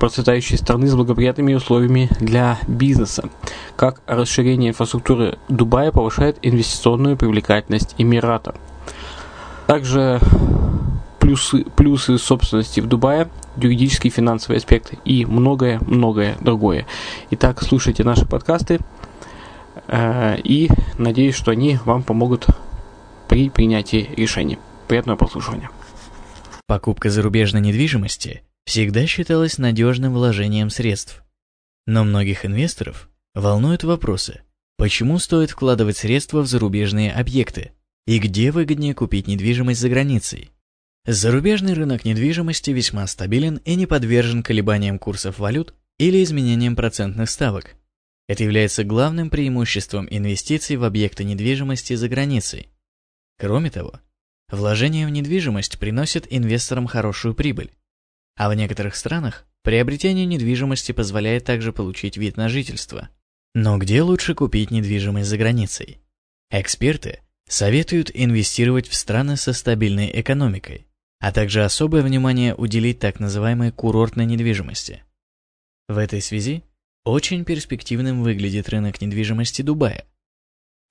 процветающей страны с благоприятными условиями для бизнеса. Как расширение инфраструктуры Дубая повышает инвестиционную привлекательность Эмирата. Также плюсы собственности в Дубае, юридические и финансовые аспекты и многое-многое другое. Итак, слушайте наши подкасты и надеюсь, что они вам помогут при принятии решений. Приятного прослушивания. Покупка зарубежной недвижимости всегда считалась надежным вложением средств. Но многих инвесторов волнуют вопросы, почему стоит вкладывать средства в зарубежные объекты и где выгоднее купить недвижимость за границей. Зарубежный рынок недвижимости весьма стабилен и не подвержен колебаниям курсов валют или изменениям процентных ставок. Это является главным преимуществом инвестиций в объекты недвижимости за границей. Кроме того, вложение в недвижимость приносит инвесторам хорошую прибыль, а в некоторых странах приобретение недвижимости позволяет также получить вид на жительство. Но где лучше купить недвижимость за границей? Эксперты советуют инвестировать в страны со стабильной экономикой, а также особое внимание уделить так называемой курортной недвижимости. В этой связи очень перспективным выглядит рынок недвижимости Дубая.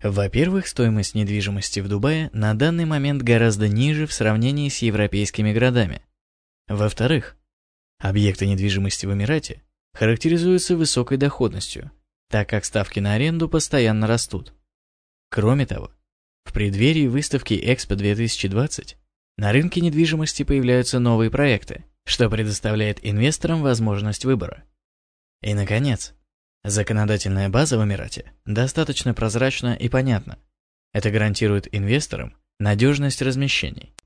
Во-первых, стоимость недвижимости в Дубае на данный момент гораздо ниже в сравнении с европейскими городами. Во-вторых, объекты недвижимости в Эмирате характеризуются высокой доходностью, так как ставки на аренду постоянно растут. Кроме того, в преддверии выставки Expo 2020 на рынке недвижимости появляются новые проекты, что предоставляет инвесторам возможность выбора. И, наконец, законодательная база в Эмирате достаточно прозрачна и понятна. Это гарантирует инвесторам надежность размещений.